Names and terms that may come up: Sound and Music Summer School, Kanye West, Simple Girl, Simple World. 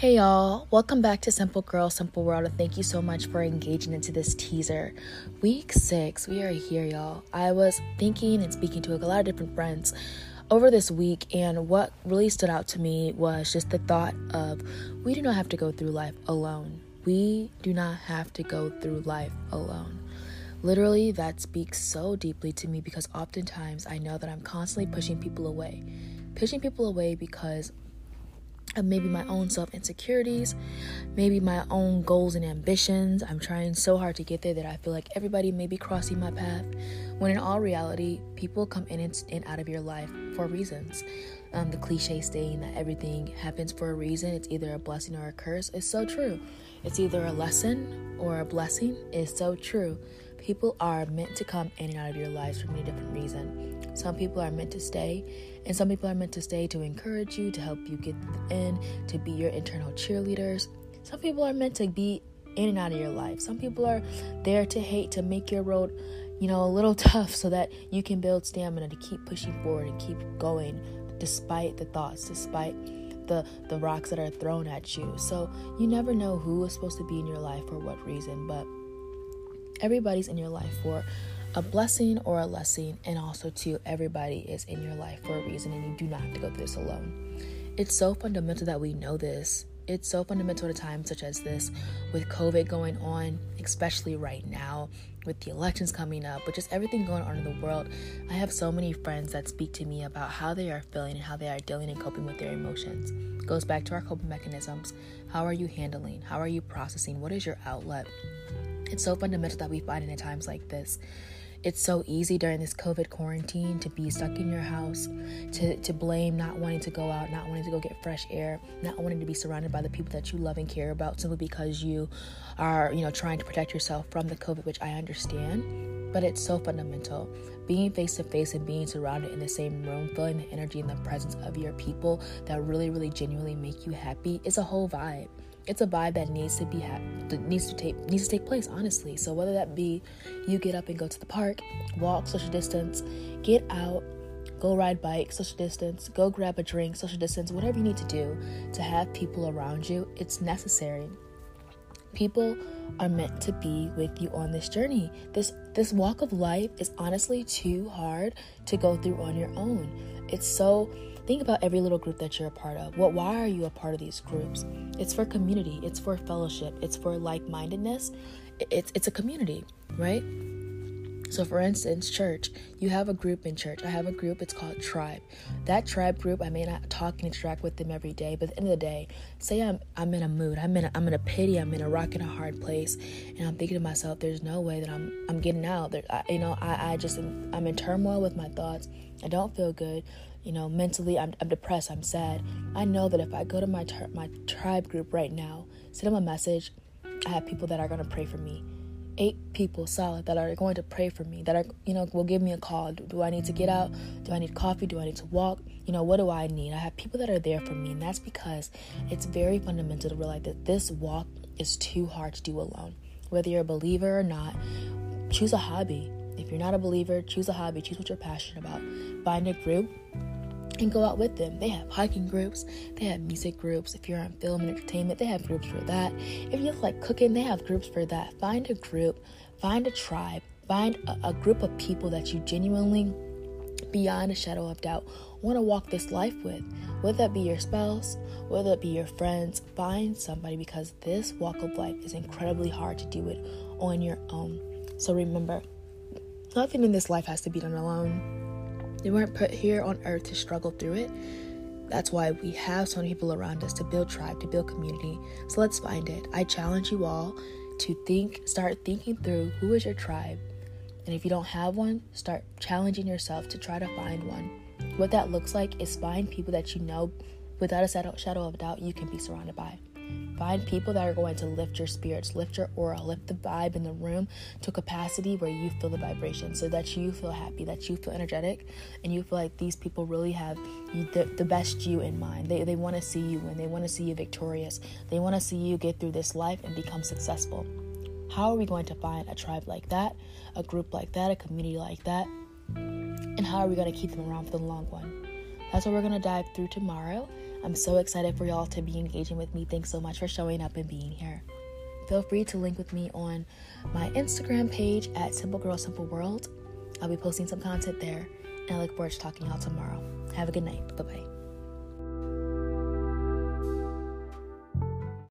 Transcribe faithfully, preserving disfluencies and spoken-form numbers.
Hey y'all, welcome back to Simple Girl, Simple World, and thank you so much for engaging into this teaser. Week six, we are here, y'all. I was thinking and speaking to a lot of different friends over this week, and what really stood out to me was just the thought of we do not have to go through life alone. We do not have to go through life alone. Literally, that speaks so deeply to me because oftentimes I know that I'm constantly pushing people away. Pushing people away because of maybe my own self-insecurities, maybe my own goals and ambitions. I'm trying so hard to get there that I feel like everybody may be crossing my path, when in all reality, people come in and out of your life for reasons. Um, the cliche saying that everything happens for a reason, it's either a blessing or a curse, is so true. It's either a lesson or a blessing, is so true. People are meant to come in and out of your lives for many different reasons. Some people are meant to stay, and some people are meant to stay to encourage you, to help you get in, to be your internal cheerleaders. Some people are meant to be in and out of your life. Some people are there to hate, to make your road, you know, a little tough so that you can build stamina to keep pushing forward and keep going despite the thoughts, despite the the rocks that are thrown at you. So you never know who is supposed to be in your life for what reason, but everybody's in your life for a blessing or a lesson, and also too, everybody is in your life for a reason, and you do not have to go through this alone. It's so fundamental that we know this. It's so fundamental at a time such as this, with COVID going on, especially right now, with the elections coming up, with just everything going on in the world. I have so many friends that speak to me about how they are feeling and how they are dealing and coping with their emotions. It goes back to our coping mechanisms. How are you handling? How are you processing? What is your outlet? It's so fundamental that we find it in times like this. It's so easy during this COVID quarantine to be stuck in your house, to, to blame not wanting to go out, not wanting to go get fresh air, not wanting to be surrounded by the people that you love and care about simply because you are, you know, trying to protect yourself from the COVID, which I understand, but it's so fundamental. Being face to face and being surrounded in the same room, feeling the energy and the presence of your people that really, really genuinely make you happy is a whole vibe. It's a vibe that needs to be ha- that needs to take needs to take place, honestly. So whether that be you get up and go to the park, walk, social distance, get out, go ride bike, social distance, go grab a drink, social distance, whatever you need to do to have people around you, it's necessary. People are meant to be with you on this journey. This this walk of life is honestly too hard to go through on your own. It's so Think about every little group that you're a part of. What? Why are you a part of these groups? It's for community. It's for fellowship. It's for like-mindedness. It's it's a community, right? So for instance, church, you have a group in church. I have a group, it's called Tribe. That Tribe group, I may not talk and interact with them every day, but at the end of the day, say I'm I'm in a mood, I'm in a, I'm in a pity, I'm in a rock and a hard place, and I'm thinking to myself, there's no way that I'm I'm getting out. There, I, you know, I, I just, I'm in turmoil with my thoughts. I don't feel good, you know, mentally, I'm I'm depressed, I'm sad. I know that if I go to my ter- my Tribe group right now, send them a message, I have people that are going to pray for me. Eight people solid that are going to pray for me, that are, you know, will give me a call. Do, do I need to get out? Do I need coffee? Do I need to walk? You know, what do I need? I have people that are there for me, and that's because it's very fundamental to realize that this walk is too hard to do alone. Whether you're a believer or not, choose a hobby. If you're not a believer, choose a hobby. Choose what you're passionate about. Find a group and go out with them. They have hiking groups, they have music groups. If you're on film and entertainment, they have groups for that. If you like cooking, they have groups for that. Find a group, find a tribe, find a, a group of people that you genuinely, beyond a shadow of doubt, want to walk this life with. Whether that be your spouse, whether it be your friends, find somebody, because this walk of life is incredibly hard to do it on your own. So remember, nothing in this life has to be done alone. We weren't put here on earth to struggle through it. That's why we have so many people around us, to build tribe, to build community. So let's find it. I challenge you all to think, start thinking through who is your tribe. And if you don't have one, start challenging yourself to try to find one. What that looks like is find people that you know without a shadow of doubt you can be surrounded by. Find people that are going to lift your spirits, lift your aura, lift the vibe in the room to a capacity where you feel the vibration, so that you feel happy, that you feel energetic, and you feel like these people really have the, the best you in mind. They, they want to see you win. They want to see you victorious. They want to see you get through this life and become successful. How are we going to find a tribe like that, a group like that, a community like that? And how are we going to keep them around for the long run? That's what we're going to dive through tomorrow. I'm so excited for y'all to be engaging with me. Thanks so much for showing up and being here. Feel free to link with me on my Instagram page at Simple Girl, Simple World. I'll be posting some content there, and I look forward to talking to y'all tomorrow. Have a good night. Bye-bye.